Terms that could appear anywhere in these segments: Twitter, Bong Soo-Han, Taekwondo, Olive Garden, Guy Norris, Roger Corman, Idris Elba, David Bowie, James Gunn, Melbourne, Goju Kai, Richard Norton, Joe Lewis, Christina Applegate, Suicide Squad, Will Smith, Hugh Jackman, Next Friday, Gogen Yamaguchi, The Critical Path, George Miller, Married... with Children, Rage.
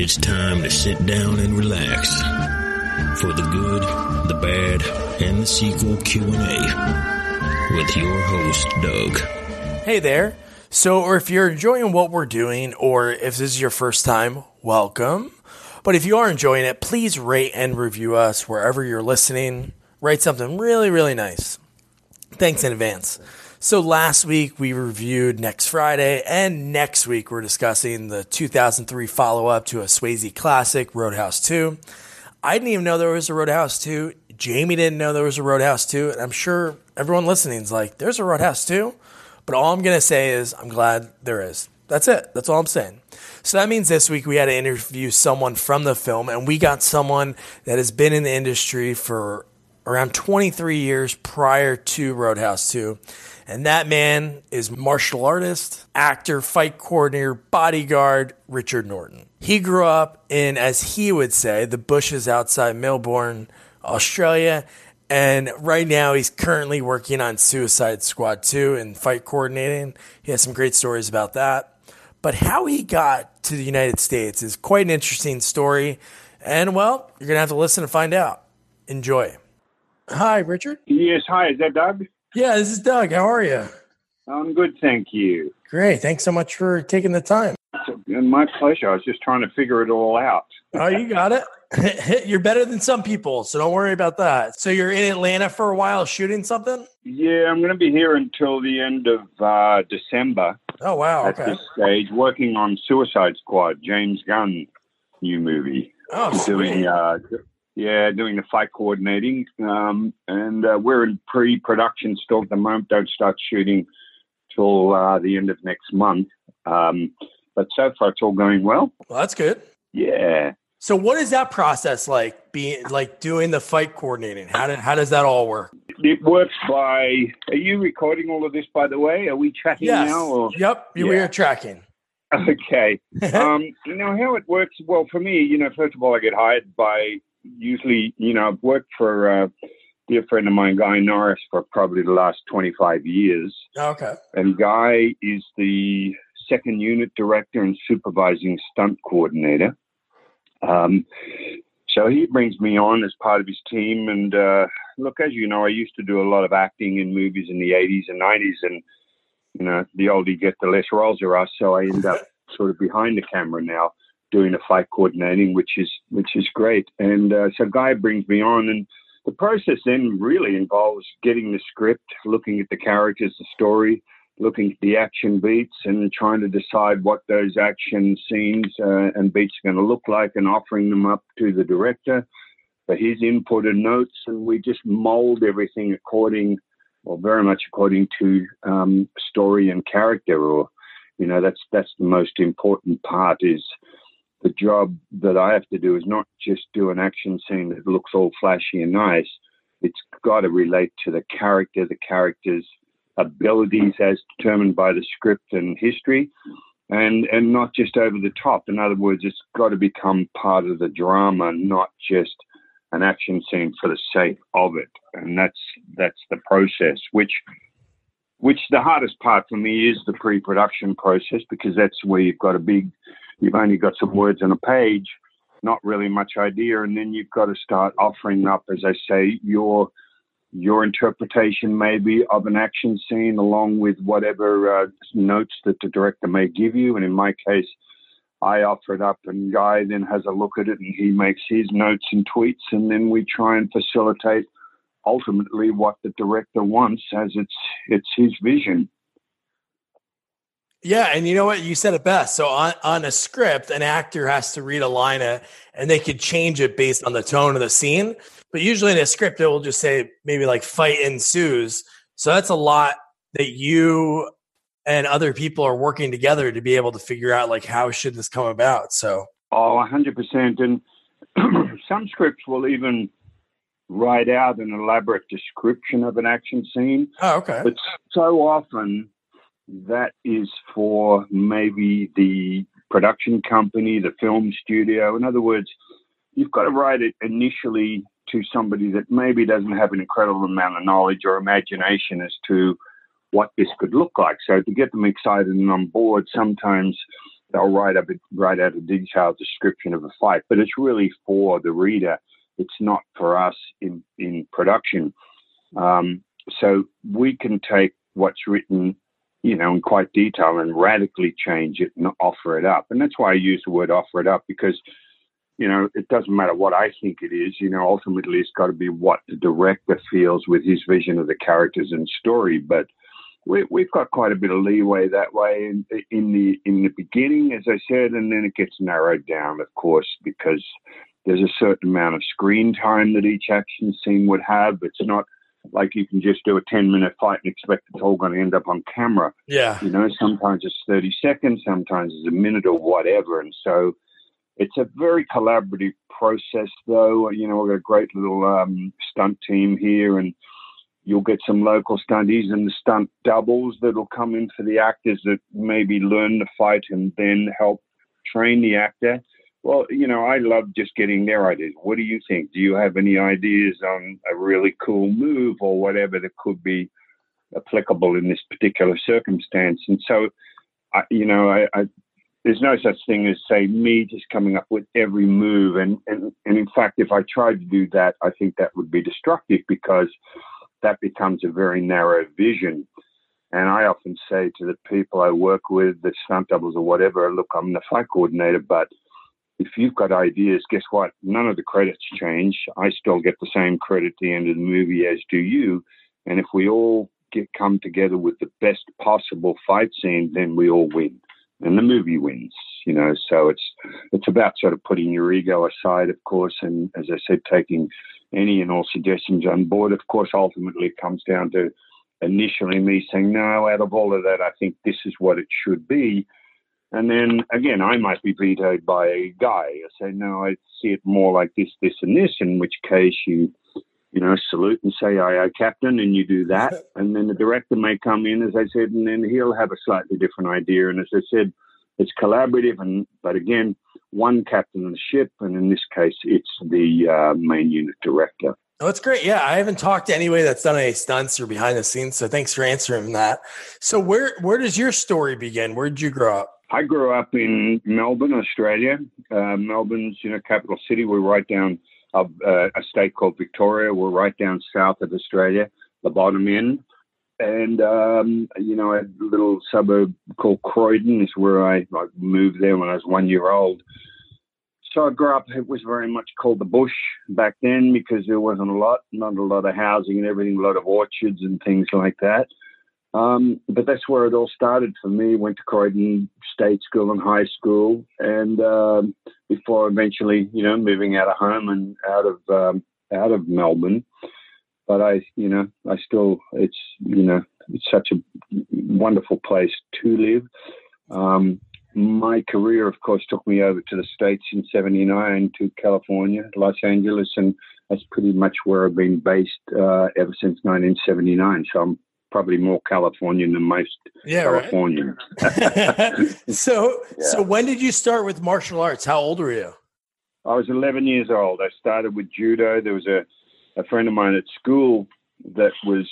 It's time to sit down and relax for the good, the bad, and the sequel Q&A with your host, Doug. Hey there. So if you're enjoying what we're doing, or if this is your first time, welcome. But if you are enjoying it, please rate and review us wherever you're listening. Write something really, really nice. Thanks in advance. So last week we reviewed Next Friday, and next week we're discussing the 2003 follow-up to a Swayze classic, Roadhouse 2. I didn't even know there was a Roadhouse 2. Jamie didn't know there was a Roadhouse 2, and I'm sure everyone listening is like, there's a Roadhouse 2? But all I'm going to say is I'm glad there is. That's it. That's all I'm saying. So that means this week we had to interview someone from the film, and we got someone that has been in the industry for around 23 years prior to Roadhouse 2. And that man is martial artist, actor, fight coordinator, bodyguard, Richard Norton. He grew up in, as he would say, the bushes outside Melbourne, Australia. And right now he's currently working on Suicide Squad 2 and fight coordinating. He has some great stories about that. But how he got to the United States is quite an interesting story. And, well, you're going to have to listen to find out. Enjoy. Hi, Richard. Yes, hi. Is that Doug? Yeah, this is Doug. How are you? I'm good, thank you. Great. Thanks so much for taking the time. My pleasure. I was just trying to figure it all out. Oh, you got it. You're better than some people, so don't worry about that. So you're in Atlanta for a while shooting something? Yeah, I'm going to be here until the end of December. Oh, wow. Okay. At this stage, working on Suicide Squad, James Gunn, new movie. Oh, sweet. Doing the fight coordinating. And we're in pre-production still at the moment. Don't start shooting till the end of next month. But so far, it's all going well. Well, that's good. Yeah. So what is that process like, doing the fight coordinating? How does that all work? It works by... Are you recording all of this, by the way? Are we tracking now? Or? Yep, yeah. We are tracking. Okay. How it works, well, for me, first of all, I get hired by... Usually, I've worked for a dear friend of mine, Guy Norris, for probably the last 25 years. Okay. And Guy is the second unit director and supervising stunt coordinator. So he brings me on as part of his team. And look, as you know, I used to do a lot of acting in movies in the 80s and 90s. And, the older you get, the less roles there are. So I end up sort of behind the camera now, doing the fight coordinating, which is great. And so Guy brings me on, and the process then really involves getting the script, looking at the characters, the story, looking at the action beats, and trying to decide what those action scenes and beats are going to look like, and offering them up to the director for his input and notes. And we just mold everything very much according to story and character. Or, that's the most important part is, the job that I have to do is not just do an action scene that looks all flashy and nice. It's got to relate to the character, the character's abilities as determined by the script and history, and not just over the top. In other words, it's got to become part of the drama, not just an action scene for the sake of it. And that's the process, which the hardest part for me is the pre-production process, because that's where you've only got some words on a page, not really much idea, and then you've got to start offering up, as I say, your interpretation maybe of an action scene along with whatever notes that the director may give you. And in my case, I offer it up, and Guy then has a look at it, and he makes his notes and tweets, and then we try and facilitate ultimately what the director wants, as it's his vision. Yeah, and you know what? You said it best. So on a script, an actor has to read a line, and they could change it based on the tone of the scene. But usually in a script, it will just say maybe like fight ensues. So that's a lot that you and other people are working together to be able to figure out, like, how should this come about? So 100%. And some scripts will even write out an elaborate description of an action scene. Oh, okay. But so often... that is for maybe the production company, the film studio. In other words, you've got to write it initially to somebody that maybe doesn't have an incredible amount of knowledge or imagination as to what this could look like. So to get them excited and on board, sometimes They'll write out a detailed description of a fight, but it's really for the reader. It's not for us in production. So we can take what's written, in quite detail and radically change it and offer it up. And that's why I use the word offer it up, because, it doesn't matter what I think it is. Ultimately, it's got to be what the director feels with his vision of the characters and story. But we've got quite a bit of leeway that way in the beginning, as I said, and then it gets narrowed down, of course, because there's a certain amount of screen time that each action scene would have. It's not like you can just do a 10-minute fight and expect it's all going to end up on camera. Yeah. Sometimes it's 30 seconds, sometimes it's a minute or whatever. And so it's a very collaborative process, though. We've got a great little stunt team here, and you'll get some local stunties and the stunt doubles that'll come in for the actors that maybe learn the fight and then help train the actor. Well, I love just getting their ideas. What do you think? Do you have any ideas on a really cool move or whatever that could be applicable in this particular circumstance? And so, I there's no such thing as, say, me just coming up with every move. And in fact, if I tried to do that, I think that would be destructive, because that becomes a very narrow vision. And I often say to the people I work with, the stunt doubles or whatever, look, I'm the fight coordinator, but if you've got ideas, guess what? None of the credits change. I still get the same credit at the end of the movie, as do you. And if we all come together with the best possible fight scene, then we all win. And the movie wins, So it's about sort of putting your ego aside, of course, and, as I said, taking any and all suggestions on board. Of course, ultimately it comes down to initially me saying, no, out of all of that, I think this is what it should be. And then, again, I might be vetoed by a guy. I say, no, I see it more like this, this, and this, in which case you salute and say, aye, aye, Captain, and you do that. And then the director may come in, as I said, and then he'll have a slightly different idea. And as I said, it's collaborative, but again, one captain of the ship, and in this case, it's the main unit director. Oh, that's great. Yeah, I haven't talked to anybody that's done any stunts or behind the scenes, so thanks for answering that. So where does your story begin? Where did you grow up? I grew up in Melbourne, Australia. Melbourne's, capital city. We're right down a state called Victoria. We're right down south of Australia, the bottom end. And, a little suburb called Croydon is where I moved there when I was 1 year old. So I grew up, it was very much called the bush back then, because there wasn't not a lot of housing and everything, a lot of orchards and things like that. But that's where it all started for me. Went to Croydon State School and high school, and before eventually, moving out of home and out of Melbourne. But it's such a wonderful place to live. My career, of course, took me over to the States in '79 to California, Los Angeles, and that's pretty much where I've been based ever since 1979. So I'm probably more Californian than most Californians. Right? So when did you start with martial arts? How old were you? I was 11 years old. I started with judo. There was a friend of mine at school that was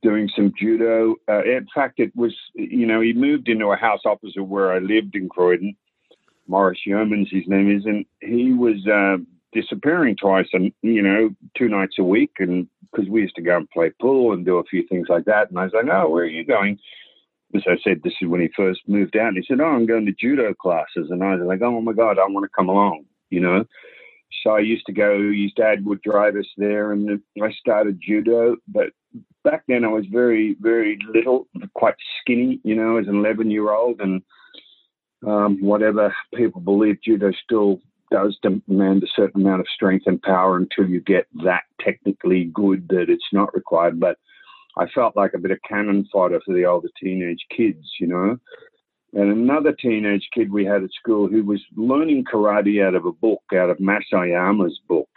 doing some judo. In fact, it was, he moved into a house opposite where I lived in Croydon. Maurice Yeomans, his name is, and he was disappearing twice and, two nights a week, and because we used to go and play pool and do a few things like that. And I was like, oh, where are you going? And so I said, this is when he first moved out. And he said, oh, I'm going to judo classes. And I was like, oh, my God, I want to come along, So I used to go, his dad would drive us there, and I started judo. But back then I was very, very little, quite skinny, as an 11-year-old. And whatever people believe, judo still does demand a certain amount of strength and power until you get that technically good that it's not required. But I felt like a bit of cannon fodder for the older teenage kids, And another teenage kid we had at school who was learning karate out of a book, out of Masayama's book,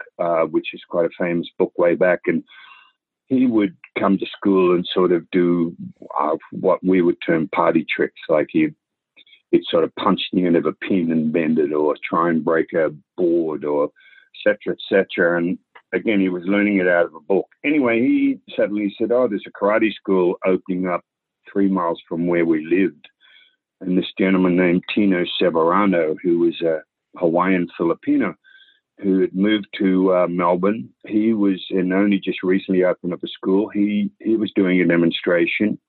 which is quite a famous book way back. And he would come to school and sort of do what we would term party tricks, like he'd sort of punch the end of a pin and bend it, or try and break a board, or et cetera, et cetera. And again, he was learning it out of a book. Anyway, he suddenly said, oh, there's a karate school opening up 3 miles from where we lived. and this gentleman named Tino Severano, who was a Hawaiian Filipino who had moved to Melbourne. He was and only just recently opened up a school. He was doing a demonstration,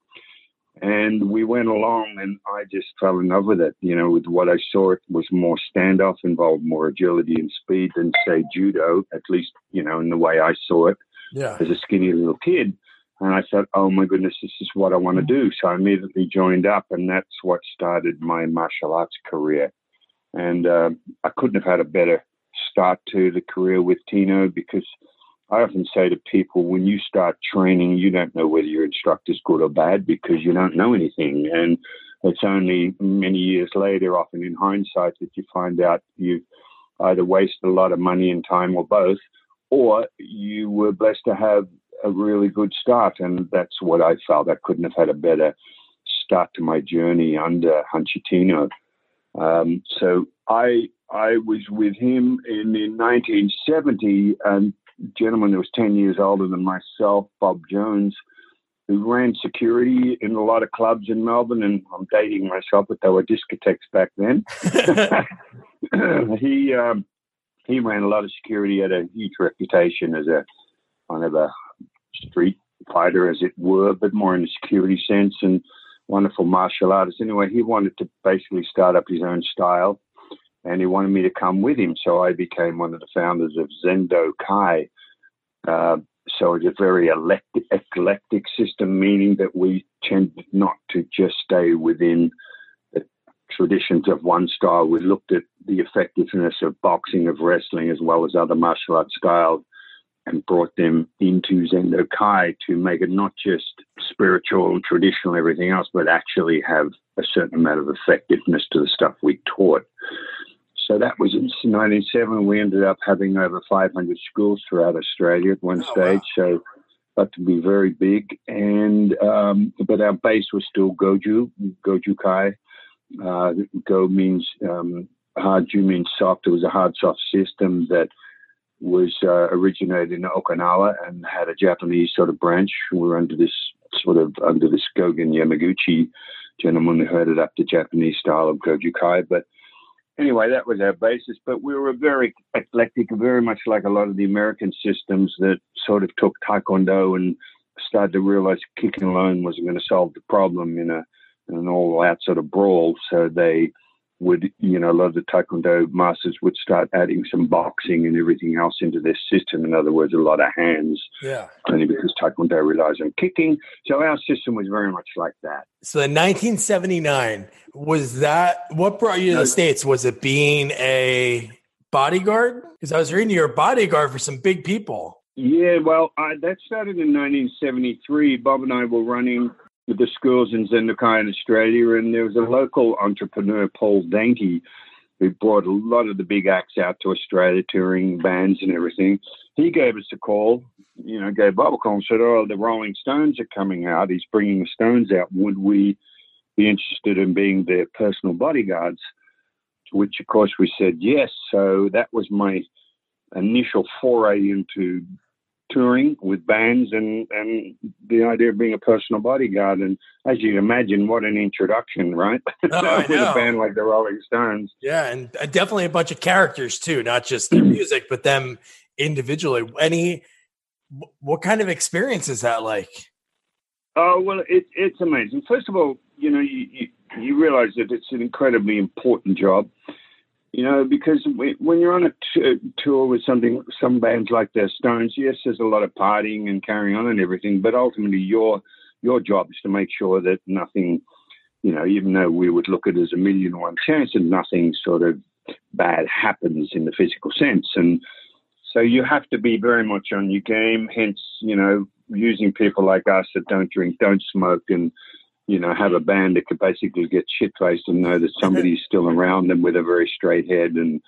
and we went along, and I just fell in love with it. You know, with what I saw, it was more standoff involved, more agility and speed than, say, judo, at least, you know, in the way I saw it as a skinny little kid. And I thought, oh, my goodness, this is what I want to do. So I immediately joined up, and that's what started my martial arts career. And I couldn't have had a better start to the career with Tino, because I often say to people, when you start training, you don't know whether your instructor's good or bad because you don't know anything. And it's only many years later, often in hindsight, that you find out you either wasted a lot of money and time or both, or you were blessed to have a really good start. And that's what I felt. I couldn't have had a better start to my journey under Hunchy Tino. So I was with him in 1970, and a gentleman that was 10 years older than myself, Bob Jones, who ran security in a lot of clubs in Melbourne, and I'm dating myself, but they were discotheques back then. He ran a lot of security, had a huge reputation as a kind of a street fighter, as it were, but more in the security sense, and wonderful martial artist. Anyway, he wanted to basically start up his own style, and he wanted me to come with him. So I became one of the founders of Zendo Kai. So it's a very eclectic system, meaning that we tend not to just stay within the traditions of one style. We looked at the effectiveness of boxing, of wrestling, as well as other martial arts styles, and brought them into Zendo Kai to make it not just spiritual and traditional, everything else, but actually have a certain amount of effectiveness to the stuff we taught. So that was in 1997. We ended up having over 500 schools throughout Australia at one stage. Wow. So got to be very big. And but our base was still Goju Kai. Go means hard, Ju means soft. It was a hard, soft system that was originated in Okinawa and had a Japanese sort of branch. We were under this Gogen Yamaguchi gentleman who headed up the Japanese style of Goju Kai. But anyway, that was our basis. But we were very eclectic, very much like a lot of the American systems that sort of took Taekwondo and started to realize kicking alone wasn't going to solve the problem in an all-out sort of brawl. So they would, you know, a lot of the Taekwondo masters would start adding some boxing and everything else into their system. In other words, a lot of hands. Yeah. Only because Taekwondo relies on kicking. So our system was very much like that. So in 1979, was that what brought you to the States? Was it being a bodyguard? Because I was reading you're a bodyguard for some big people. Yeah, well, that started in 1973. Bob and I were running the schools in Zendo Kai in Australia, and there was a local entrepreneur, Paul Dainty, who brought a lot of the big acts out to Australia, touring bands and everything. He gave us a call, you know, gave Bob a call and said, oh, the Rolling Stones are coming out. He's bringing the Stones out. Would we be interested in being their personal bodyguards? To which, of course, we said yes. So that was my initial foray into touring with bands and the idea of being a personal bodyguard. And as you can imagine, what an introduction, right? Oh, with a band like the Rolling Stones. Yeah, and definitely a bunch of characters too, not just their music, but them individually. What kind of experience is that like? Oh, well, it's amazing. First of all, you know, you realize that it's an incredibly important job. You know, because when you're on a tour with some bands like the Stones, yes, there's a lot of partying and carrying on and everything, but ultimately your job is to make sure that nothing, you know, even though we would look at it as a million and one chance, and nothing sort of bad happens in the physical sense. And so you have to be very much on your game, hence, you know, using people like us that don't drink, don't smoke, and you know, have a band that could basically get shit-faced and know that somebody's still around them with a very straight head and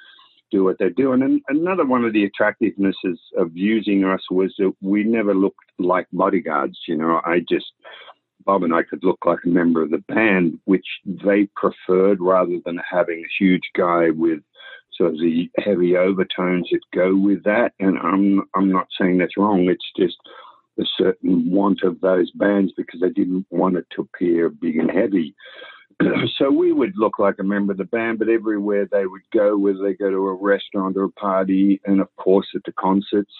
do what they're doing. And another one of the attractivenesses of using us was that we never looked like bodyguards. You know, Bob and I could look like a member of the band, which they preferred rather than having a huge guy with sort of the heavy overtones that go with that. And I'm not saying that's wrong. It's just a certain want of those bands because they didn't want it to appear big and heavy. So we would look like a member of the band, but everywhere they would go, whether they go to a restaurant or a party, and of course at the concerts,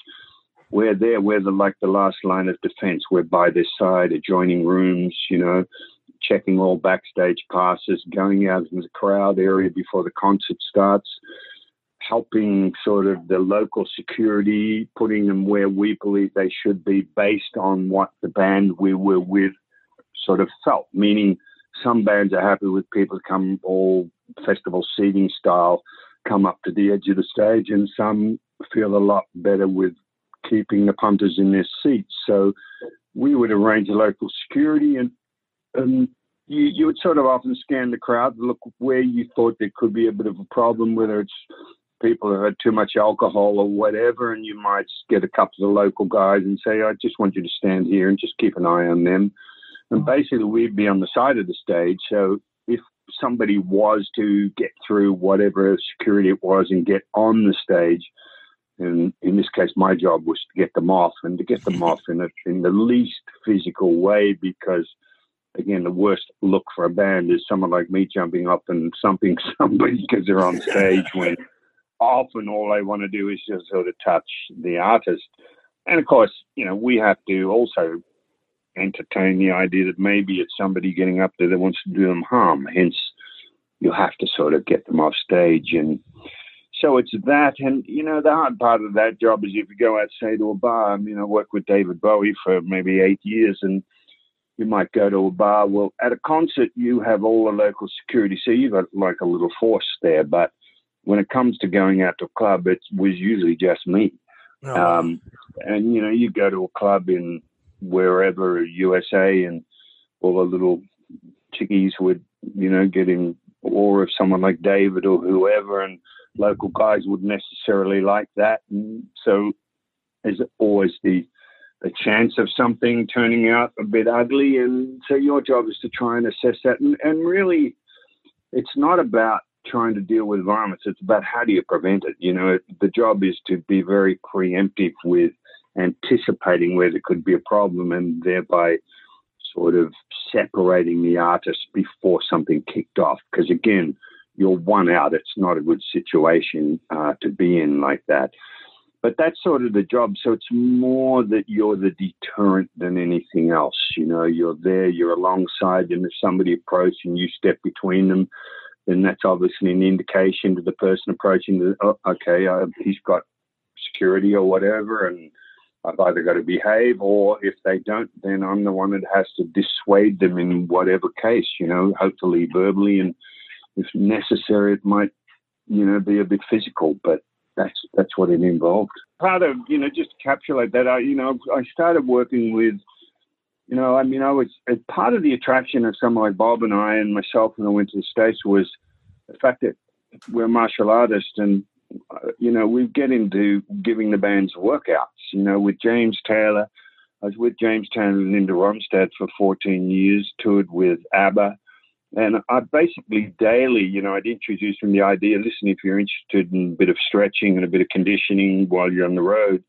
we're there, we're the last line of defense. We're by their side, adjoining rooms, you know, checking all backstage passes, going out in the crowd area before the concert starts, helping sort of the local security, putting them where we believe they should be based on what the band we were with sort of felt, meaning some bands are happy with people to come all festival seating style, come up to the edge of the stage, and some feel a lot better with keeping the punters in their seats. So we would arrange a local security, and you would sort of often scan the crowd, look where you thought there could be a bit of a problem, whether it's people who had too much alcohol or whatever, and you might get a couple of the local guys and say, I just want you to stand here and just keep an eye on them. And basically we'd be on the side of the stage. So if somebody was to get through whatever security it was and get on the stage, and in this case, my job was to get them off, and to get them off in the least physical way, because, again, the worst look for a band is someone like me jumping up and thumping somebody because they're on stage when often all they want to do is just sort of touch the artist. And, of course, you know, we have to also entertain the idea that maybe it's somebody getting up there that wants to do them harm. Hence, you have to sort of get them off stage. And so it's that. And, you know, the hard part of that job is if you go out, say, to a bar. I mean, I worked with David Bowie for maybe 8 years, and you might go to a bar. Well, at a concert, you have all the local security, so you've got like a little force there. But when it comes to going out to a club, it was usually just me. Oh. And, you know, you go to a club in wherever, USA, and all the little chickies would, you know, get in awe of someone like David or whoever, and local guys wouldn't necessarily like that. And so there's always the chance of something turning out a bit ugly. And so your job is to try and assess that. And really, it's not about trying to deal with violence. It's about how do you prevent it? You know, the job is to be very preemptive with anticipating where there could be a problem, and thereby sort of separating the artist before something kicked off. Because, again, you're one out. It's not a good situation to be in like that. But that's sort of the job. So it's more that you're the deterrent than anything else. You know, you're there, you're alongside, and if somebody approaches and you step between them, then that's obviously an indication to the person approaching that, oh, okay, he's got security or whatever, and I've either got to behave, or if they don't, then I'm the one that has to dissuade them in whatever case, you know, hopefully verbally, and if necessary, it might, you know, be a bit physical, but that's what it involved. Part of, you know, just to encapsulate that, I started working with, you know, I mean, I was, part of the attraction of someone like Bob and I and myself when I went to the States was the fact that we're martial artists, and, you know, we get into giving the bands workouts. You know, with James Taylor, I was with James Taylor and Linda Ronstadt for 14 years, toured with ABBA. And I basically daily, you know, I'd introduce them the idea, listen, if you're interested in a bit of stretching and a bit of conditioning while you're on the road,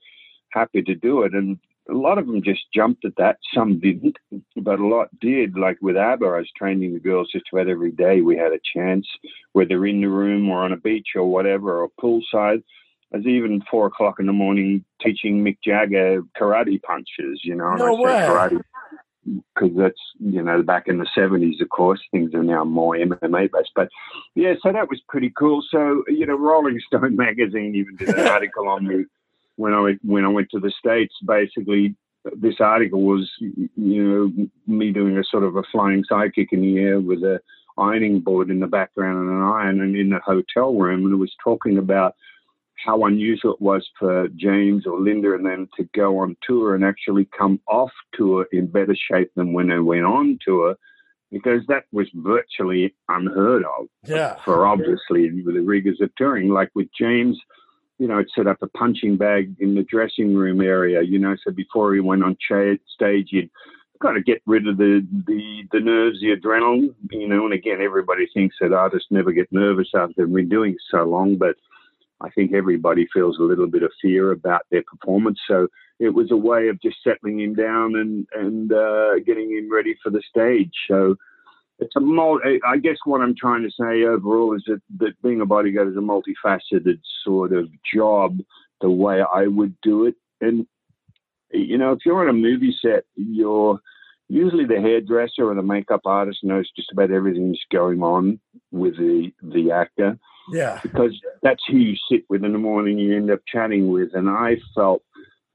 happy to do it. And a lot of them just jumped at that. Some didn't, but a lot did. Like with ABBA, I was training the girls just about every day. We had a chance, whether in the room or on a beach or whatever, or poolside. I was even 4 o'clock in the morning teaching Mick Jagger karate punches, you know. No way. Karate. Because that's, you know, back in the 70s, of course, things are now more MMA-based. But, yeah, so that was pretty cool. So, you know, Rolling Stone magazine even did an article on me when I went to the States. Basically, this article was, you know, me doing a sort of a flying sidekick in the air with an ironing board in the background and an iron, and in a hotel room, and it was talking about how unusual it was for James or Linda and them to go on tour and actually come off tour in better shape than when they went on tour, because that was virtually unheard of. Yeah. For obviously the rigors of touring. Like with James, you know, it set up a punching bag in the dressing room area, you know, so before he went on stage, you'd got to get rid of the nerves, the adrenaline, you know, and again, everybody thinks that artists never get nervous after doing so long, but I think everybody feels a little bit of fear about their performance. So it was a way of just settling him down and getting him ready for the stage. So It's a I guess what I'm trying to say overall is that being a bodyguard is a multifaceted sort of job, the way I would do it. And, you know, if you're on a movie set, you're usually the hairdresser or the makeup artist knows just about everything that's going on with the actor. Yeah. Because that's who you sit with in the morning, you end up chatting with. And I felt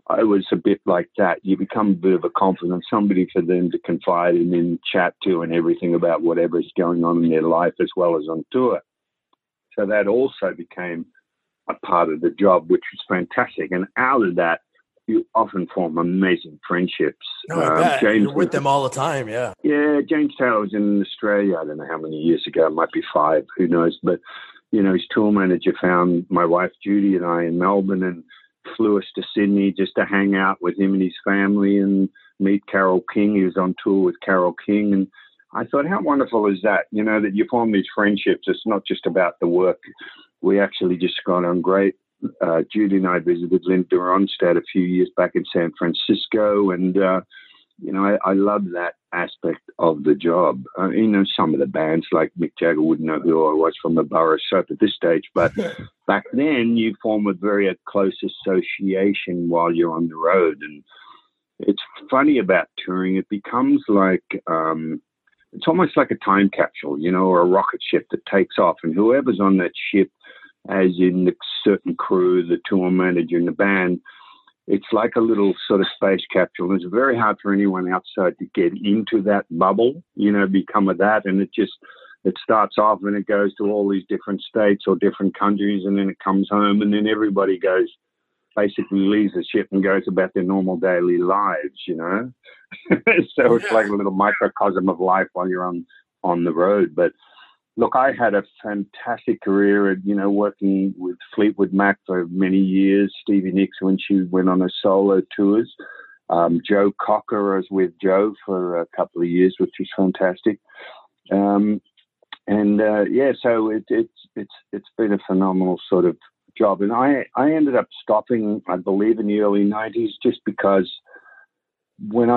I was a bit like that. You become a bit of a confidant, somebody for them to confide in and chat to and everything about whatever's going on in their life as well as on tour. So that also became a part of the job, which was fantastic. And out of that, you often form amazing friendships. No, you're with them all the time, yeah. Yeah, James Taylor was in Australia, I don't know how many years ago, it might be 5, who knows. But, you know, his tour manager found my wife Judy and I in Melbourne and flew us to Sydney just to hang out with him and his family and meet Carol King. He was on tour with Carol King. And I thought, how wonderful is that, you know, that you form these friendships. It's not just about the work. We actually just got on great. Judy and I visited Linda Ronstadt a few years back in San Francisco. And, you know, I love that aspect of the job. You know, some of the bands like Mick Jagger wouldn't know who I was from the Borough Soap at this stage. But back then you form a very close association while you're on the road. And it's funny about touring. It becomes like... it's almost like a time capsule, you know, or a rocket ship that takes off. And whoever's on that ship, as in the certain crew, the tour manager and the band, it's like a little sort of space capsule. It's very hard for anyone outside to get into that bubble, you know, become of that. And it starts off and it goes to all these different states or different countries, and then it comes home, and then everybody goes, basically leaves the ship and goes about their normal daily lives, you know. So it's like a little microcosm of life while you're on the road. But look, I had a fantastic career at, you know, working with Fleetwood Mac for many years, Stevie Nicks when she went on her solo tours. Joe Cocker, I was with Joe for a couple of years, which was fantastic. So it's been a phenomenal sort of job. And I ended up stopping, I believe, in the early 90s, just because when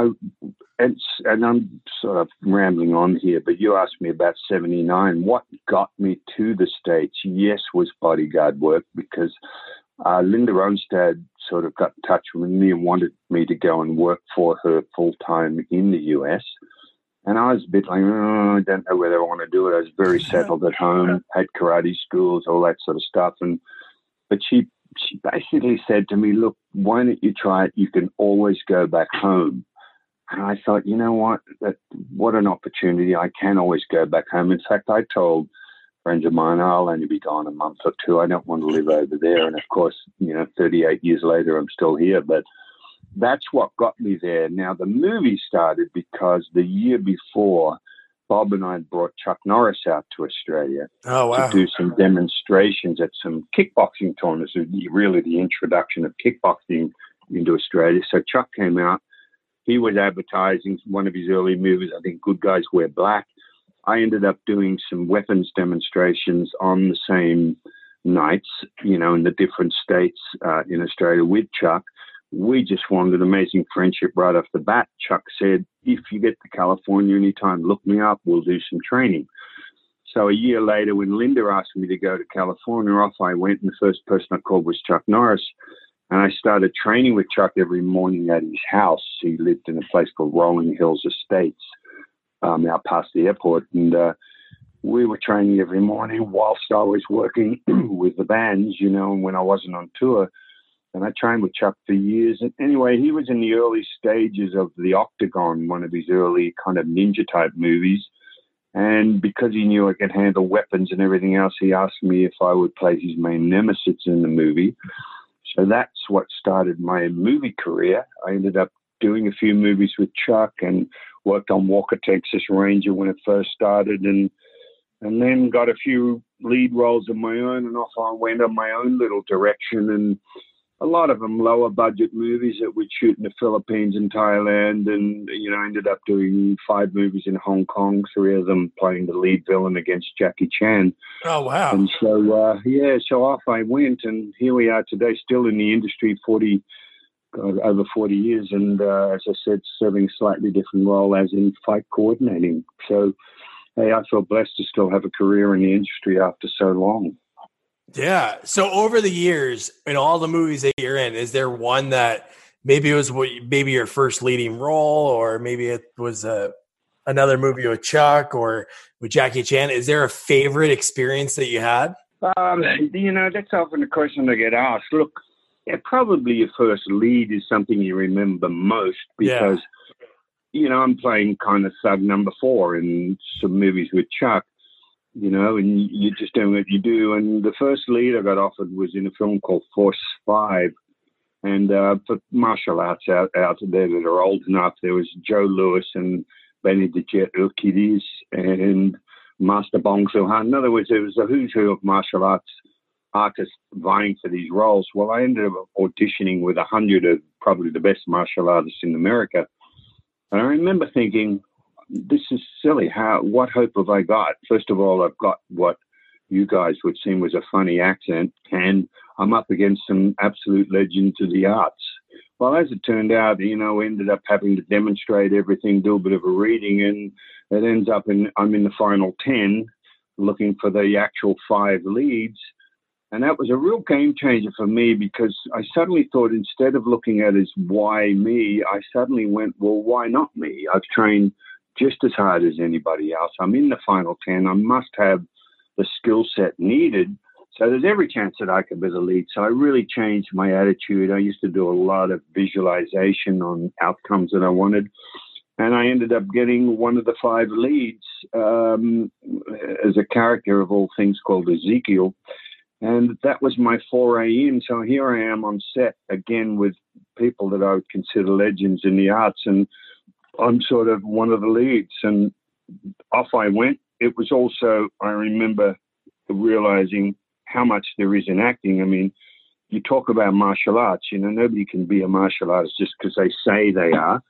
and I'm sort of rambling on here, but you asked me about 79, what got me to the States, yes, was bodyguard work, because Linda Ronstadt sort of got in touch with me and wanted me to go and work for her full-time in the US. And I was a bit like, I don't know whether I want to do it. I was very settled at home, had karate schools, all that sort of stuff. But she basically said to me, look, why don't you try it? You can always go back home. And I thought, you know what? What an opportunity. I can always go back home. In fact, I told friends of mine, I'll only be gone a month or two. I don't want to live over there. And of course, you know, 38 years later, I'm still here. But that's what got me there. Now, the movie started because the year before, Bob and I brought Chuck Norris out to Australia to do some demonstrations at some kickboxing tournaments, really the introduction of kickboxing into Australia. So Chuck came out. He was advertising one of his early movies, I think, Good Guys Wear Black. I ended up doing some weapons demonstrations on the same nights, you know, in the different states in Australia with Chuck. We just formed an amazing friendship right off the bat. Chuck said, if you get to California anytime, look me up. We'll do some training. So a year later, when Linda asked me to go to California, off I went, and the first person I called was Chuck Norris. And I started training with Chuck every morning at his house. He lived in a place called Rolling Hills Estates, out past the airport. And we were training every morning whilst I was working with the bands, you know, and when I wasn't on tour. And I trained with Chuck for years. And anyway, he was in the early stages of The Octagon, one of his early kind of ninja-type movies. And because he knew I could handle weapons and everything else, he asked me if I would play his main nemesis in the movie. So that's what started my movie career. I ended up doing a few movies with Chuck and worked on Walker, Texas Ranger when it first started, and then got a few lead roles of my own, and off I went on my own little direction. And a lot of them lower budget movies that we'd shoot in the Philippines and Thailand, and, you know, ended up doing 5 movies in Hong Kong, 3 of them playing the lead villain against Jackie Chan. Oh, wow. And so, so off I went, and here we are today, still in the industry over 40 years. And as I said, serving a slightly different role as in fight coordinating. So hey, I feel blessed to still have a career in the industry after so long. Yeah. So over the years, in all the movies that you're in, is there one that maybe it was maybe your first leading role, or maybe it was another movie with Chuck or with Jackie Chan? Is there a favorite experience that you had? You know, that's often a question I get asked. Look, probably your first lead is something you remember most because, you know, I'm playing kind of sub number 4 in some movies with Chuck. You know, and you're just doing what you do. And the first lead I got offered was in a film called Force 5. And for martial arts out there that are old enough, there was Joe Lewis and Benny Urquidez and Master Bong Soo-Han. In other words, there was a who's who of martial arts artists vying for these roles. Well, I ended up auditioning with 100 of probably the best martial artists in America. And I remember thinking, this is silly. What hope have I got? First of all, I've got what you guys would seem was a funny accent, and I'm up against some absolute legends of the arts. Well, as it turned out, you know, ended up having to demonstrate everything, do a bit of a reading, and it ends up I'm in the final 10 looking for the actual 5 leads. And that was a real game changer for me because I suddenly thought, instead of looking at it as why me, I suddenly went, well, why not me? I've trained just as hard as anybody else. I'm in the final 10. I must have the skill set needed. So there's every chance that I could be the lead. So I really changed my attitude. I used to do a lot of visualization on outcomes that I wanted. And I ended up getting one of the 5 leads as a character of all things called Ezekiel. And that was my foray in. So here I am on set again with people that I would consider legends in the arts. And I'm sort of one of the leads, and off I went. It was also, I remember realizing how much there is in acting. I mean, you talk about martial arts, you know, nobody can be a martial artist just because they say they are.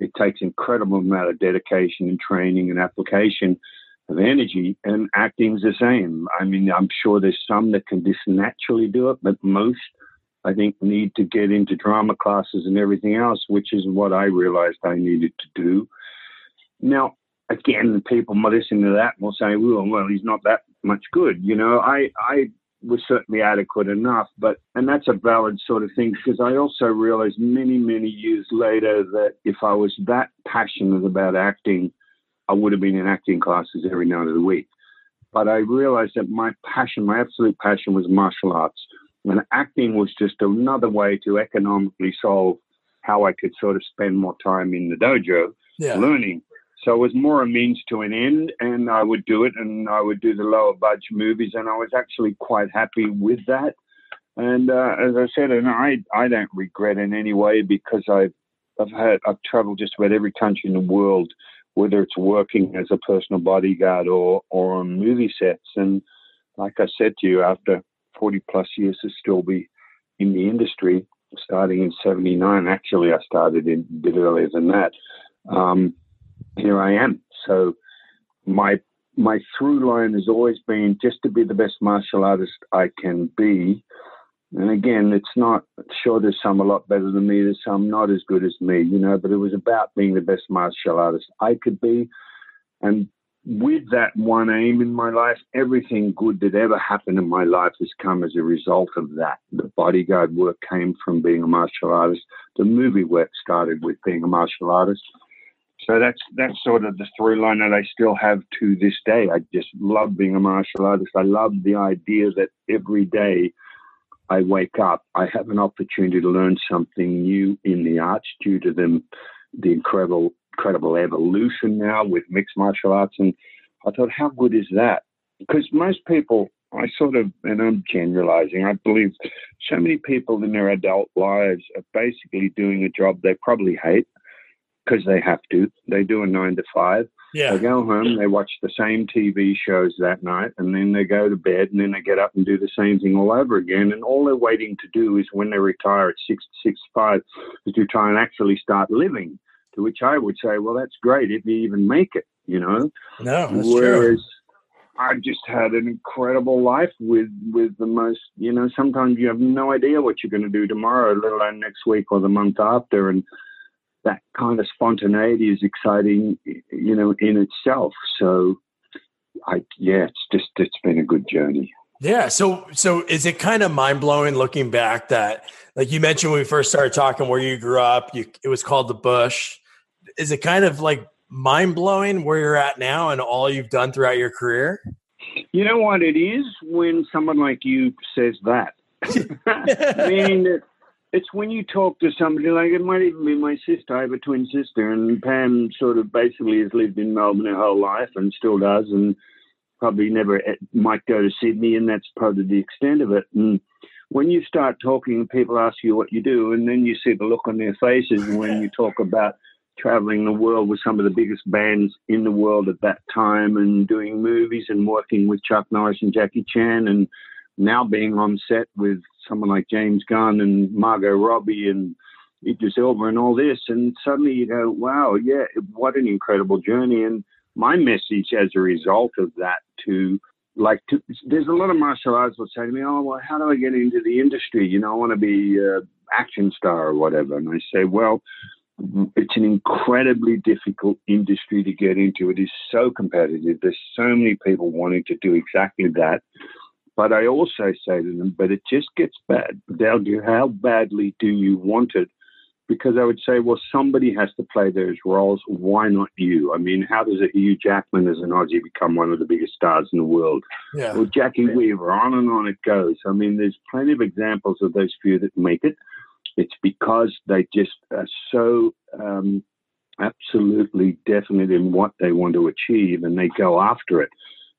It takes incredible amount of dedication and training and application of energy, and acting's the same. I mean, I'm sure there's some that can just naturally do it, but most, I think, need to get into drama classes and everything else, which is what I realized I needed to do. Now, again, people listening to that will say, well, he's not that much good. You know, I was certainly adequate enough, and that's a valid sort of thing, because I also realized many, many years later that if I was that passionate about acting, I would have been in acting classes every night of the week. But I realized that my absolute passion was martial arts. And acting was just another way to economically solve how I could sort of spend more time in the dojo learning. So it was more a means to an end, and I would do it, and I would do the lower budget movies, and I was actually quite happy with that. And as I said, and I don't regret in any way, because I've traveled just about every country in the world, whether it's working as a personal bodyguard or on movie sets. And like I said to you, after 40 plus years to still be in the industry, starting in 79. Actually, I started a bit earlier than that. Here I am. So my through line has always been just to be the best martial artist I can be. And again, it's not, sure there's some a lot better than me, there's some not as good as me, you know, but it was about being the best martial artist I could be. And with that one aim in my life, everything good that ever happened in my life has come as a result of that. The bodyguard work came from being a martial artist. The movie work started with being a martial artist. So that's sort of the through line that I still have to this day. I just love being a martial artist. I love the idea that every day I wake up, I have an opportunity to learn something new in the arts due to them, the incredible evolution now with mixed martial arts. And I thought, how good is that? Because most people, I'm generalizing, I believe so many people in their adult lives are basically doing a job they probably hate because they have to. They do a 9-to-5. Yeah. They go home, they watch the same TV shows that night, and then they go to bed, and then they get up and do the same thing all over again. And all they're waiting to do is when they retire at 65 is to try and actually start living. To which I would say, well, that's great if you even make it, you know. No, that's Whereas true. I've just had an incredible life with the most, you know, sometimes you have no idea what you're going to do tomorrow, let alone next week or the month after. And that kind of spontaneity is exciting, you know, in itself. So it's been a good journey. Yeah. So is it kind of mind blowing looking back that, like you mentioned when we first started talking, where you grew up, it was called the Bush. Is it kind of like mind blowing where you're at now and all you've done throughout your career? You know what it is when someone like you says that. I mean, it's when you talk to somebody, like it might even be my sister. I have a twin sister, and Pam sort of basically has lived in Melbourne her whole life and still does, and probably never might go to Sydney, and that's probably the extent of it. And when you start talking, people ask you what you do, and then you see the look on their faces when you talk about traveling the world with some of the biggest bands in the world at that time and doing movies and working with Chuck Norris and Jackie Chan, and now being on set with someone like James Gunn and Margot Robbie and Idris Elba and all this. And suddenly you go, wow, yeah, what an incredible journey. And my message as a result of that there's a lot of martial arts will say to me, oh, well, how do I get into the industry? You know, I want to be an action star or whatever. And I say, well, it's an incredibly difficult industry to get into. It is so competitive. There's so many people wanting to do exactly that. But I also say to them, but it just gets bad. How badly do you want it? Because I would say, well, somebody has to play those roles. Why not you? I mean, how does Hugh Jackman as an Aussie become one of the biggest stars in the world? Yeah. Or Jackie Weaver, on and on it goes. I mean, there's plenty of examples of those few that make it. It's because they just are so absolutely definite in what they want to achieve, and they go after it.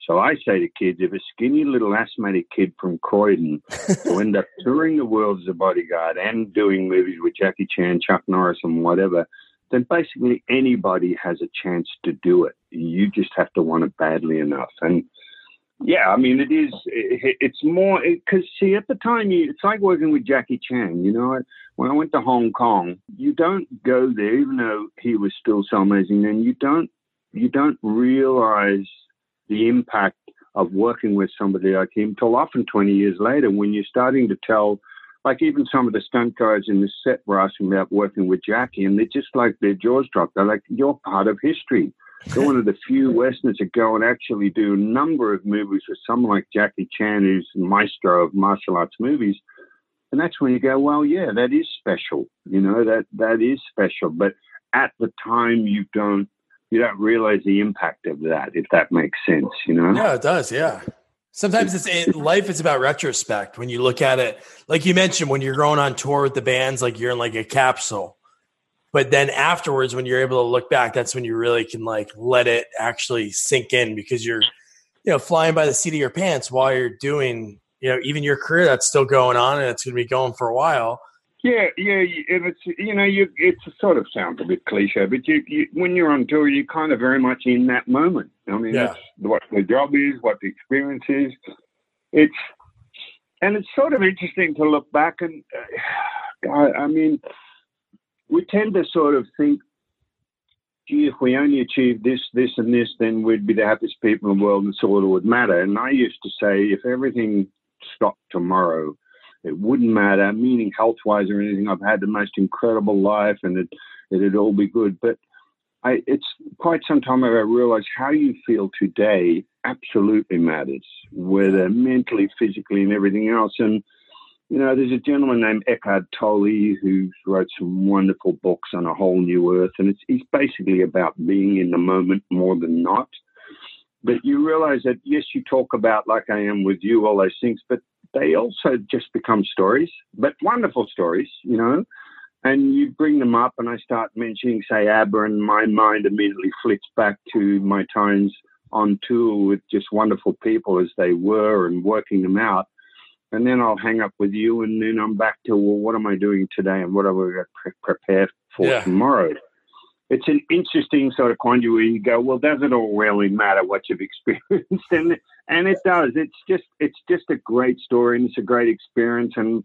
So I say to kids, if a skinny little asthmatic kid from Croydon will end up touring the world as a bodyguard and doing movies with Jackie Chan, Chuck Norris and whatever, then basically anybody has a chance to do it. You just have to want it badly enough. And yeah, I mean, it's more because, see, at the time, it's like working with Jackie Chan. You know, when I went to Hong Kong, you don't go there, even though he was still so amazing, and you don't realize the impact of working with somebody like him till often 20 years later, when you're starting to tell, like even some of the stunt guys in the set were asking about working with Jackie, and they're just like, their jaws dropped. They're like, you're part of history. You're one of the few Westerners that go and actually do a number of movies with someone like Jackie Chan, who's maestro of martial arts movies. And that's when you go, well, yeah, that is special. You know, that is special. But at the time, you don't realize the impact of that, if that makes sense, you know? Yeah, it does, yeah. Sometimes life is about retrospect. When you look at it, like you mentioned, when you're going on tour with the bands, like you're in like a capsule. But then afterwards, when you're able to look back, that's when you really can like let it actually sink in, because you're, you know, flying by the seat of your pants while you're doing, you know, even your career that's still going on, and it's going to be going for a while. Yeah, and it's, you know, it sort of sounds a bit cliche, but you when you're on tour, you're kind of very much in that moment. I mean, that's what the job is, what the experience is. It's sort of interesting to look back, and I mean, we tend to sort of think, gee, if we only achieved this, this, and this, then we'd be the happiest people in the world, and so it would matter. And I used to say, if everything stopped tomorrow, it wouldn't matter, meaning health-wise or anything. I've had the most incredible life, and it'd all be good. But it's quite some time ago I realized how you feel today absolutely matters, whether mentally, physically, and everything else. And, you know, there's a gentleman named Eckhart Tolle who wrote some wonderful books on A Whole New Earth, and it's basically about being in the moment more than not. But you realize that, yes, you talk about, like I am with you, all those things, but they also just become stories, but wonderful stories, you know, and you bring them up, and I start mentioning, say, ABBA, and my mind immediately flits back to my times on tour with just wonderful people as they were and working them out. And then I'll hang up with you, and then I'm back to, well, what am I doing today, and what am I going to prepare for tomorrow? It's an interesting sort of quandary where you go, well, does it all really matter what you've experienced? And it does. It's just a great story, and it's a great experience. And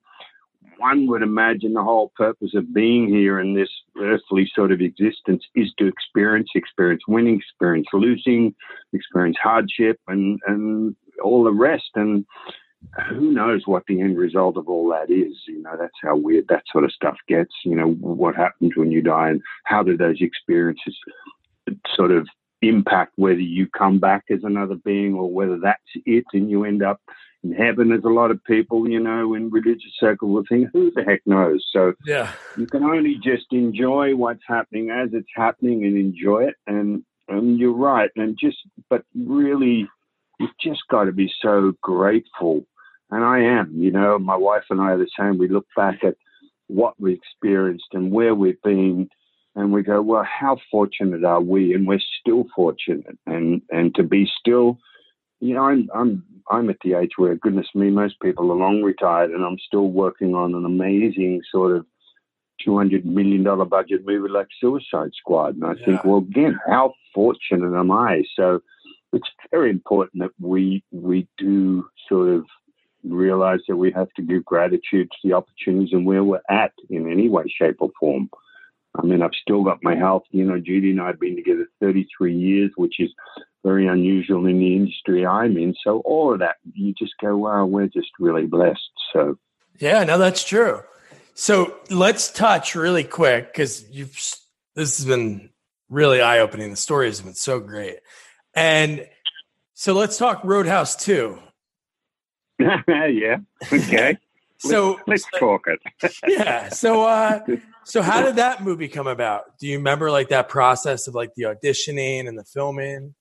one would imagine the whole purpose of being here in this earthly sort of existence is to experience winning, experience losing, experience hardship, and all the rest. And who knows what the end result of all that is? You know, that's how weird that sort of stuff gets. You know, what happens when you die, and how do those experiences sort of impact, whether you come back as another being or whether that's it and you end up in heaven. There's a lot of people, you know, in religious circles will think, who the heck knows? So yeah, you can only just enjoy what's happening as it's happening and enjoy it. And you're right. But really, you've just got to be so grateful. And I am, you know, my wife and I are the same. We look back at what we experienced and where we've been, and we go, well, how fortunate are we? And we're still fortunate. And to be still, you know, I'm at the age where, goodness me, most people are long retired, and I'm still working on an amazing sort of $200 million budget movie like Suicide Squad. And I think, well, again, how fortunate am I? So it's very important that we do sort of realize that we have to give gratitude to the opportunities and where we're at in any way, shape, or form. I mean, I've still got my health. You know, Judy and I have been together 33 years, which is very unusual in the industry I'm in. So all of that, you just go, wow, we're just really blessed. So yeah, no, that's true. So let's touch really quick, because this has been really eye-opening. The story has been so great. And so let's talk Roadhouse 2. Yeah. Okay. So let's talk it. Yeah. So how did that movie come about? Do you remember like that process of like the auditioning and the filming?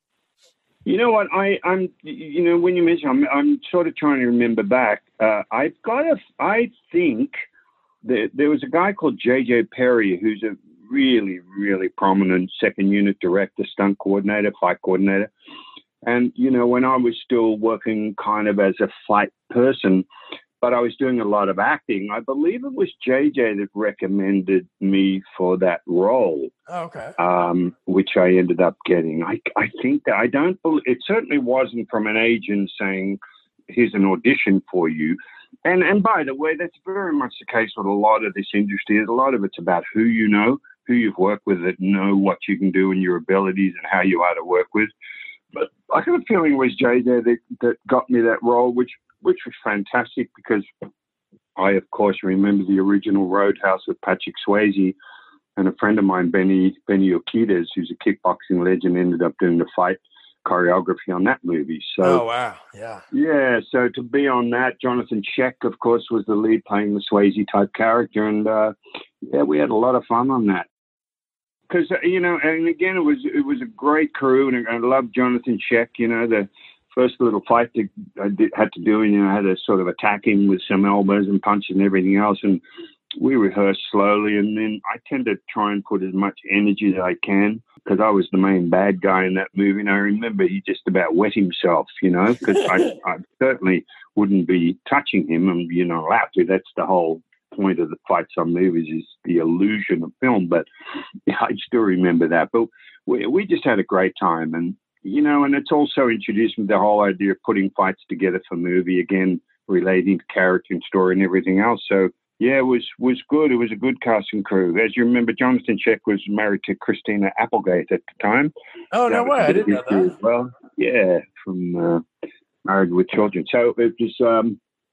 You know what? I'm you know, when you mention, I'm sort of trying to remember back. I think that there was a guy called JJ Perry, who's a really, really prominent second unit director, stunt coordinator, fight coordinator. And, you know, when I was still working kind of as a fight person, but I was doing a lot of acting, I believe it was JJ that recommended me for that role. Oh, okay. Which I ended up getting. I think that I don't believe it certainly wasn't from an agent saying, here's an audition for you. And by the way, that's very much the case with a lot of this industry. A lot of it's about who you know, who you've worked with, that know what you can do and your abilities and how you are to work with. But I got a feeling it was Jay there that got me that role, which was fantastic, because I, of course, remember the original Roadhouse with Patrick Swayze, and a friend of mine, Benny Urquidez, who's a kickboxing legend, ended up doing the fight choreography on that movie. So, oh, wow. Yeah. Yeah. So to be on that, Jonathan Schaech, of course, was the lead, playing the Swayze type character. And yeah, we had a lot of fun on that. Because, you know, and again, it was a great crew, and I love Jonathan Schaech. You know, the first little fight that I had to do, and, you know, I had to sort of attack him with some elbows and punches and everything else, and we rehearsed slowly, and then I tend to try and put as much energy as I can, because I was the main bad guy in that movie, and I remember he just about wet himself, you know, because I certainly wouldn't be touching him, and you're not allowed to. That's the whole point of the fights on movies, is the illusion of film. But I still remember that, but we just had a great time. And, you know, and it's also introduced me the whole idea of putting fights together for movie, again relating to character and story and everything else. So yeah, it was good. It was a good cast and crew. As you remember, Jonathan Schaech was married to Christina Applegate at the time. Oh, no way, I didn't know that. As well, yeah, from Married with Children. So it was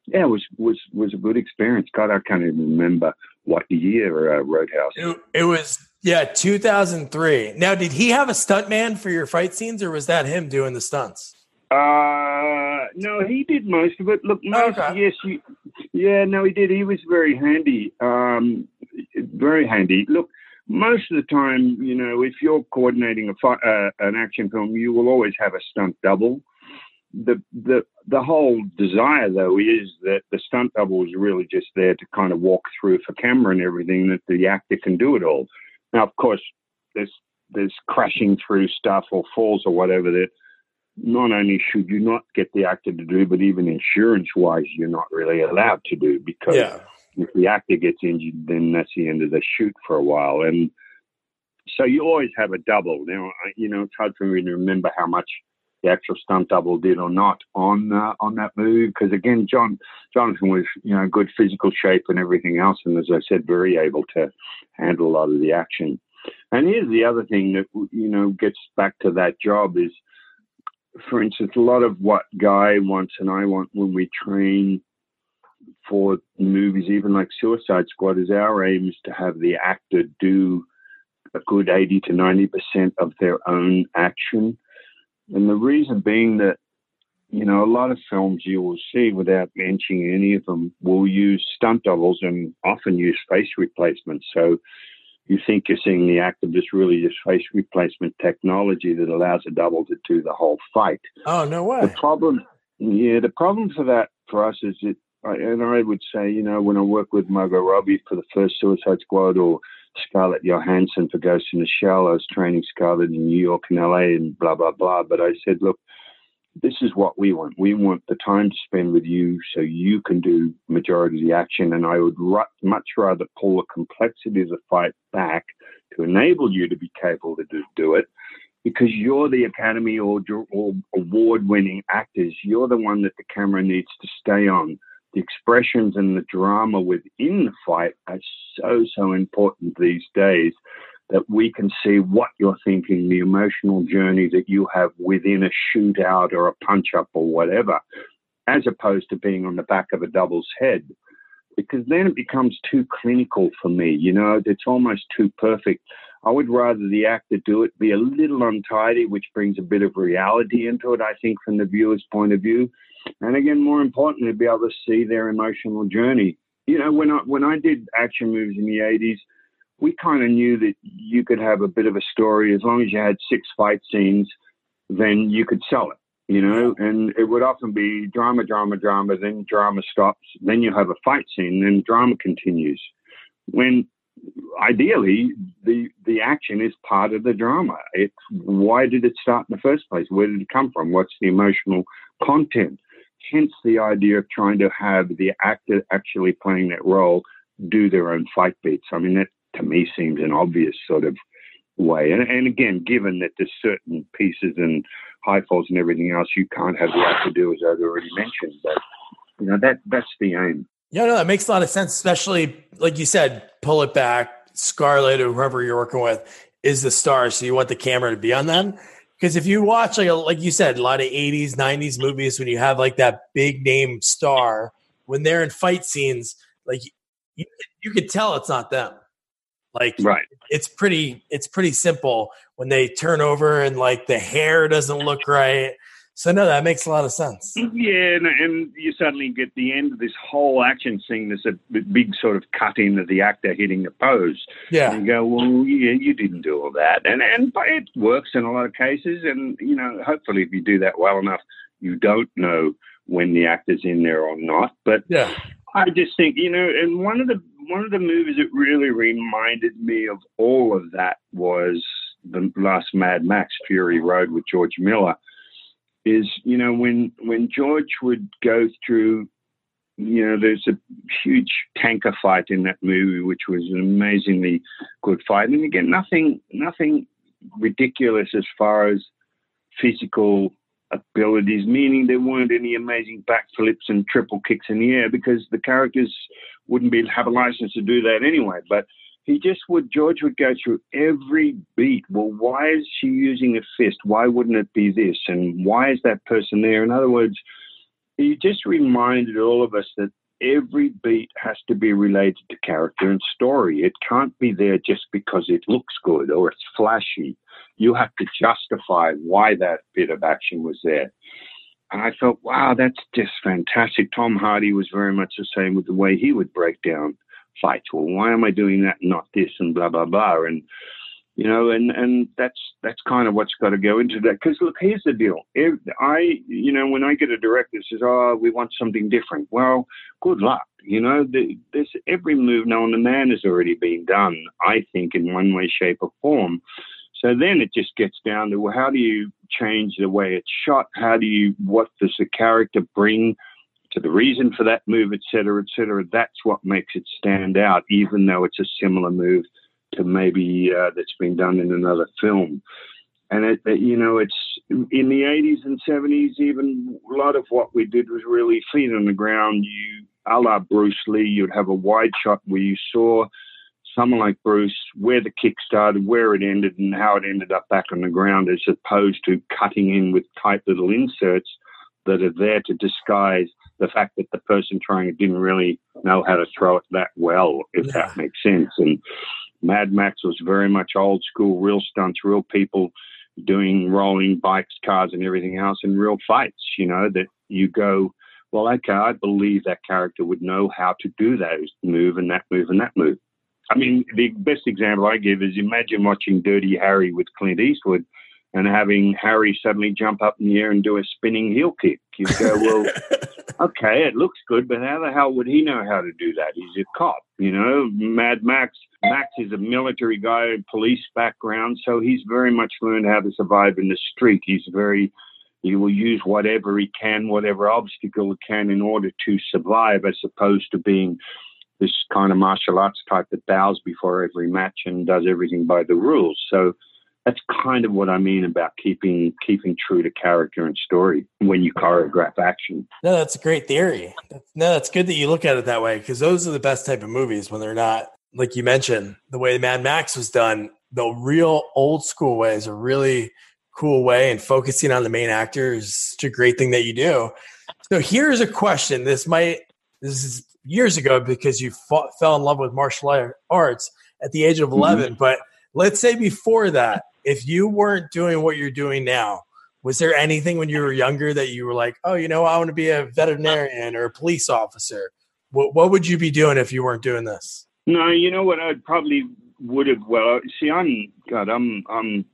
yeah, it was a good experience. God, I can't even remember what year Roadhouse. It was, yeah, 2003. Now, did he have a stuntman for your fight scenes, or was that him doing the stunts? No, he did most of it. Look, most, okay. Yes, he did. He was very handy. Very handy. Look, most of the time, you know, if you're coordinating an action film, you will always have a stunt double. The whole desire, though, is that the stunt double is really just there to kind of walk through for camera and everything, that the actor can do it all. Now, of course, there's crashing through stuff or falls or whatever that not only should you not get the actor to do, but even insurance-wise, you're not really allowed to do, because if the actor gets injured, then that's the end of the shoot for a while. And so you always have a double. Now, you know, it's hard for me to remember how much the actual stunt double did or not on that movie, because again, Jonathan was, you know, good physical shape and everything else, and as I said, very able to handle a lot of the action. And here's the other thing that, you know, gets back to that job is, for instance, a lot of what Guy wants and I want when we train for movies, even like Suicide Squad, is our aim is to have the actor do a good 80 to 90% of their own action. And the reason being that, you know, a lot of films you will see, without mentioning any of them, will use stunt doubles and often use face replacements. So you think you're seeing the act of this, really just face replacement technology that allows a double to do the whole fight. Oh, no way. The problem for that for us is that, and I would say, you know, when I work with Margot Robbie for the first Suicide Squad or Scarlett Johansson for Ghost in the Shell, I was training Scarlett in New York and LA and blah, blah, blah. But I said, look, this is what we want. We want the time to spend with you so you can do majority of the action. And I would much rather pull the complexity of the fight back to enable you to be capable to do it, because you're the Academy or award-winning actors. You're the one that the camera needs to stay on. The expressions and the drama within the fight are so, so important these days, that we can see what you're thinking, the emotional journey that you have within a shootout or a punch-up or whatever, as opposed to being on the back of a double's head. Because then it becomes too clinical for me, you know, it's almost too perfect. I would rather the actor do it, be a little untidy, which brings a bit of reality into it, I think, from the viewer's point of view. And again, more importantly, be able to see their emotional journey. You know, when I did action movies in the 80s, we kind of knew that you could have a bit of a story. As long as you had 6 fight scenes, then you could sell it, you know. And it would often be drama, drama, drama, then drama stops, then you have a fight scene, then drama continues. When ideally, the action is part of the drama. It's why did it start in the first place? Where did it come from? What's the emotional content? Hence the idea of trying to have the actor actually playing that role do their own fight beats. I mean, that to me seems an obvious sort of way. And again, given that there's certain pieces and high falls and everything else you can't have the actor do, as I've already mentioned. But, you know, that's the aim. Yeah, no, that makes a lot of sense, especially, like you said, pull it back, Scarlett or whoever you're working with is the star, so you want the camera to be on them. Because if you watch, like you said, a lot of 80s, 90s movies, when you have like that big name star, when they're in fight scenes, like you could tell it's not them. Like, right. It's pretty simple when they turn over and like the hair doesn't look right. So no, that makes a lot of sense. Yeah, and you suddenly get the end of this whole action scene. There's a big sort of cut in of the actor hitting the pose. Yeah, and you go, well, yeah, you didn't do all that, but it works in a lot of cases. And you know, hopefully, if you do that well enough, you don't know when the actor's in there or not. But yeah, I just think, you know, and one of the movies that really reminded me of all of that was the last Mad Max, Fury Road, with George Miller. Is, you know, when George would go through, you know, there's a huge tanker fight in that movie, which was an amazingly good fight. And again, nothing ridiculous as far as physical abilities, meaning there weren't any amazing backflips and triple kicks in the air, because the characters wouldn't have a license to do that anyway. But George would go through every beat. Well, why is she using a fist? Why wouldn't it be this? And why is that person there? In other words, he just reminded all of us that every beat has to be related to character and story. It can't be there just because it looks good or it's flashy. You have to justify why that bit of action was there. And I thought, wow, that's just fantastic. Tom Hardy was very much the same with the way he would break down fights. Well, why am I doing that, not this, and blah, blah, blah. And, you know, and that's kind of what's got to go into that. Because, look, here's the deal. When I get a director that says, oh, we want something different. Well, good luck. You know, there's every move known to man has already been done, I think, in one way, shape, or form. So then it just gets down to, well, how do you change the way it's shot? What does the character bring to the reason for that move, et cetera, et cetera? That's what makes it stand out, even though it's a similar move to maybe that's been done in another film. And, it's in the 80s and 70s, even a lot of what we did was really feet on the ground. You, a la Bruce Lee, you'd have a wide shot where you saw someone like Bruce, where the kick started, where it ended, and how it ended up back on the ground, as opposed to cutting in with tight little inserts that are there to disguise the fact that the person throwing it didn't really know how to throw it that well, if that makes sense. And Mad Max was very much old school, real stunts, real people doing rolling bikes, cars and everything else, and real fights, you know, that you go, well, okay, I believe that character would know how to do those move and that move and that move. I mean, the best example I give is imagine watching Dirty Harry with Clint Eastwood and having Harry suddenly jump up in the air and do a spinning heel kick. You go, well, okay, it looks good, but how the hell would he know how to do that? He's a cop, you know. Mad Max. Max is a military guy, police background, so he's very much learned how to survive in the street. He will use whatever he can, whatever obstacle he can in order to survive, as opposed to being this kind of martial arts type that bows before every match and does everything by the rules. So that's kind of what I mean about keeping true to character and story when you choreograph action. No, that's a great theory. No, it's good that you look at it that way, because those are the best type of movies when they're not, like you mentioned, the way Mad Max was done. The real old school way is a really cool way, and focusing on the main actor is such a great thing that you do. So here's a question. This is years ago, because you fell in love with martial arts at the age of 11, mm-hmm. but let's say before that, if you weren't doing what you're doing now, was there anything when you were younger that you were like, oh, you know, I want to be a veterinarian or a police officer? What would you be doing if you weren't doing this? No, you know what? I probably would have. Well, see, I'm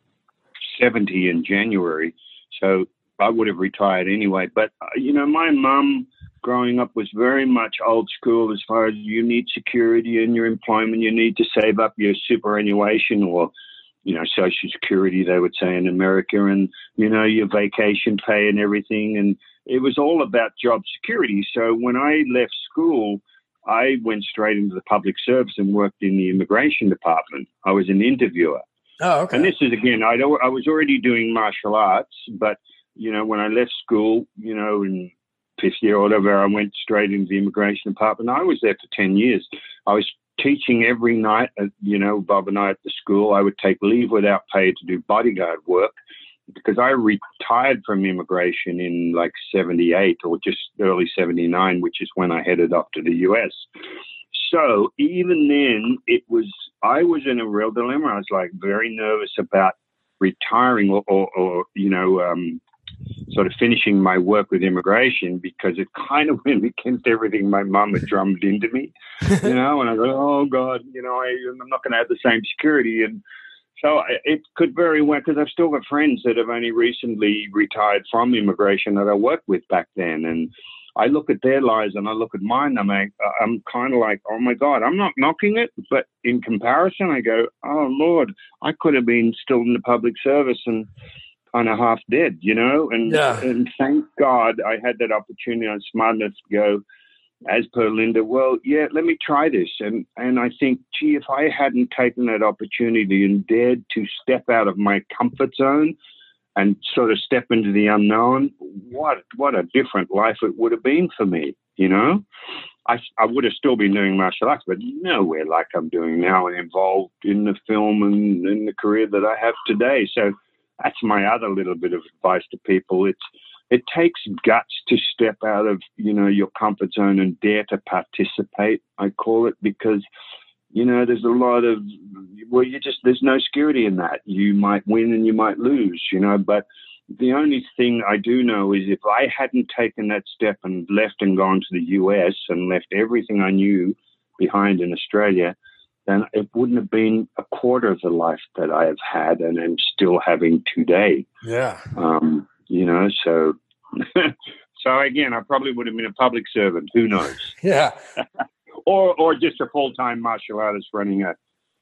70 in January, so I would have retired anyway. But, you know, my mum growing up was very much old school as far as you need security in your employment, you need to save up your superannuation or, you know, Social Security, they would say in America, and, you know, your vacation pay and everything. And it was all about job security. So when I left school, I went straight into the public service and worked in the immigration department. I was an interviewer. Oh, okay. And this is, again, I was already doing martial arts, but, you know, when I left school, you know, in fifth year or whatever, I went straight into the immigration department. I was there for 10 years. I was teaching every night, you know, Bob and I at the school. I would take leave without pay to do bodyguard work, because I retired from immigration in like 78 or just early 79, which is when I headed up to the US. So even then, I was in a real dilemma. I was like very nervous about retiring or you know, sort of finishing my work with immigration, because it kind of went against everything my mum had drummed into me, you know, and I go, oh God, you know, I'm not going to have the same security. And so it could very well, because I've still got friends that have only recently retired from immigration that I worked with back then. And I look at their lives and I look at mine. I'm kind of like, oh my God, I'm not knocking it. But in comparison, I go, oh Lord, I could have been still in the public service and kind of half dead, you know? And thank God I had that opportunity. I was smart enough to go, as per Linda, well, yeah, let me try this. And I think, gee, if I hadn't taken that opportunity and dared to step out of my comfort zone and sort of step into the unknown, what a different life it would have been for me, you know? I would have still been doing martial arts, but nowhere like I'm doing now and involved in the film and in the career that I have today. So that's my other little bit of advice to people. It takes guts to step out of, you know, your comfort zone and dare to participate, I call it, because, you know, there's a lot of, well, there's no security in that. You might win and you might lose, you know, but the only thing I do know is if I hadn't taken that step and left and gone to the US and left everything I knew behind in Australia, then it wouldn't have been a quarter of the life that I have had and am still having today. Yeah. You know, so, so again, I probably would have been a public servant. Who knows? Yeah. or just a full-time martial artist running a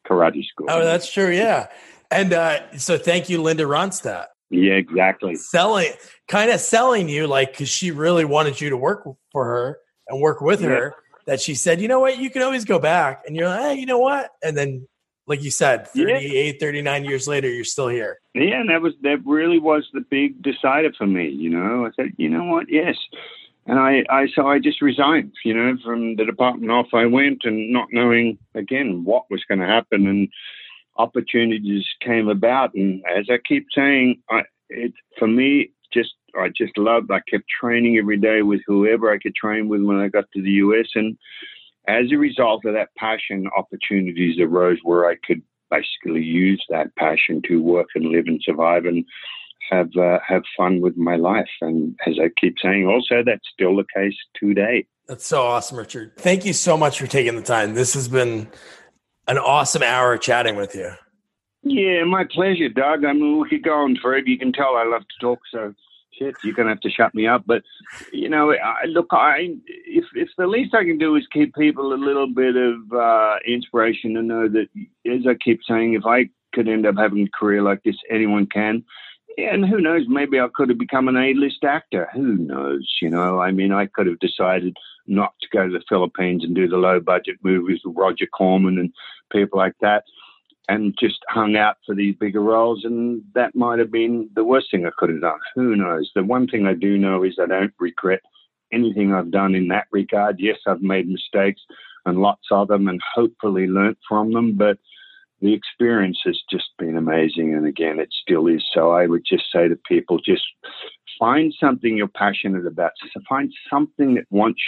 karate school. Oh, that's true. Yeah. And so thank you, Linda Ronstadt. Yeah, exactly. Selling you, like, because she really wanted you to work for her and work with her, that she said, you know what, you can always go back. And you're like, hey, you know what? And then, like you said, 38, 39 years later, you're still here. Yeah, and that really was the big decider for me, you know. I said, you know what, yes. And I just resigned, you know, from the department. Off I went, and not knowing, again, what was going to happen, and opportunities came about. And as I keep saying, I kept training every day with whoever I could train with when I got to the U.S., and As a result of that passion, opportunities arose where I could basically use that passion to work and live and survive and have fun with my life. And as I keep saying, also, that's still the case today. That's so awesome, Richard. Thank you so much for taking the time. This has been an awesome hour chatting with you. Yeah, my pleasure, Doug. I mean, we could go on forever. You can tell I love to talk, so shit, you're going to have to shut me up. But, you know, if the least I can do is keep people a little bit of inspiration to know that, as I keep saying, if I could end up having a career like this, anyone can. And who knows, maybe I could have become an A-list actor. Who knows, you know? I mean, I could have decided not to go to the Philippines and do the low-budget movies with Roger Corman and people like that, and just hung out for these bigger roles, and that might have been the worst thing I could have done. Who knows? The one thing I do know is I don't regret anything I've done in that regard. Yes, I've made mistakes, and lots of them, and hopefully learnt from them, but the experience has just been amazing, and again, it still is. So I would just say to people, just find something you're passionate about. So find something that wants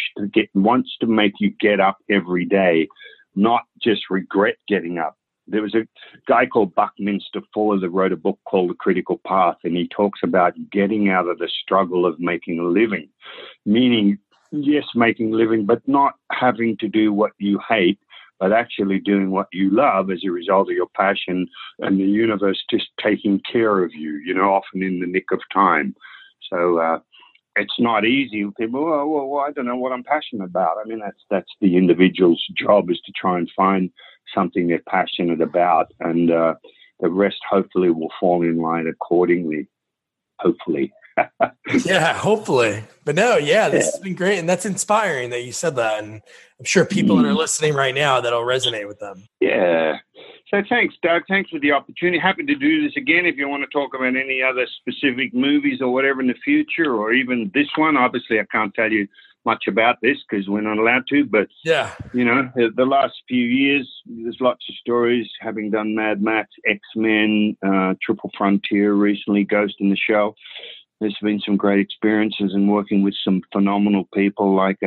to make you get up every day, not just regret getting up. There was a guy called Buckminster Fuller that wrote a book called The Critical Path, and he talks about getting out of the struggle of making a living, meaning, yes, making a living, but not having to do what you hate, but actually doing what you love as a result of your passion and the universe just taking care of you, you know, often in the nick of time. So it's not easy. People, well, I don't know what I'm passionate about. I mean, that's the individual's job, is to try and find something they're passionate about, and the rest hopefully will fall in line accordingly. Hopefully. Yeah, hopefully. But no, yeah, this has been great. And that's inspiring that you said that. And I'm sure people that are listening right now, that'll resonate with them. Yeah. So thanks, Doug. Thanks for the opportunity. Happy to do this again. If you want to talk about any other specific movies or whatever in the future, or even this one, obviously I can't tell you much about this because we're not allowed to, but yeah, you know, the last few years, there's lots of stories, having done Mad Max, X-Men, Triple Frontier recently, Ghost in the Shell. There's been some great experiences in working with some phenomenal people like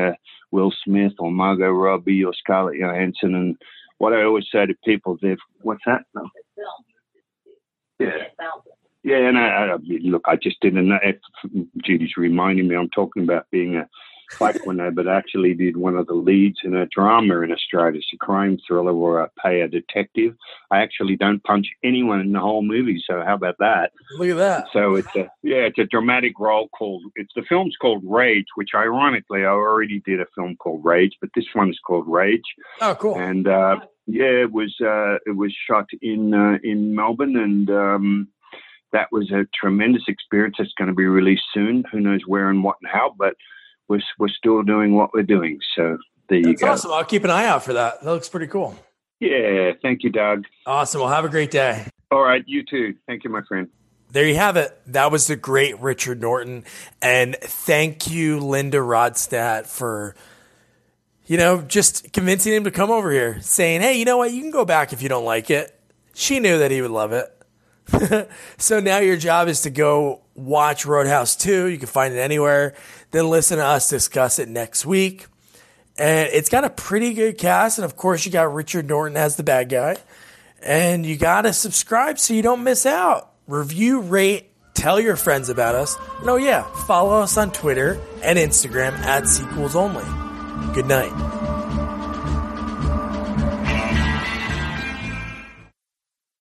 Will Smith or Margot Robbie or Scarlett Johansson. And what I always say to people, what's that? No. Yeah. Yeah, and I just didn't know. Judy's reminding me I'm talking about being a Plaquenot, but actually did one of the leads in a drama in Australia. It's a crime thriller where I pay a detective. I actually don't punch anyone in the whole movie, so how about that? Look at that. So it's a dramatic role called, the film's called Rage, which ironically I already did a film called Rage, but this one's called Rage. Oh, cool. And yeah, it was shot in Melbourne, and that was a tremendous experience. It's going to be released soon. Who knows where and what and how, but we're still doing what we're doing. So there you go. That's awesome. I'll keep an eye out for that. That looks pretty cool. Yeah. Thank you, Doug. Awesome. Well, have a great day. All right. You too. Thank you, my friend. There you have it. That was the great Richard Norton. And thank you, Linda Ronstadt, for, you know, just convincing him to come over here, saying, hey, you know what? You can go back if you don't like it. She knew that he would love it. So now your job is to go watch Roadhouse 2. You can find it anywhere. Then listen to us discuss it next week. And it's got a pretty good cast. And, of course, you got Richard Norton as the bad guy. And you got to subscribe so you don't miss out. Review, rate, tell your friends about us. And, oh, yeah, follow us on Twitter and Instagram @SequelsOnly. Good night.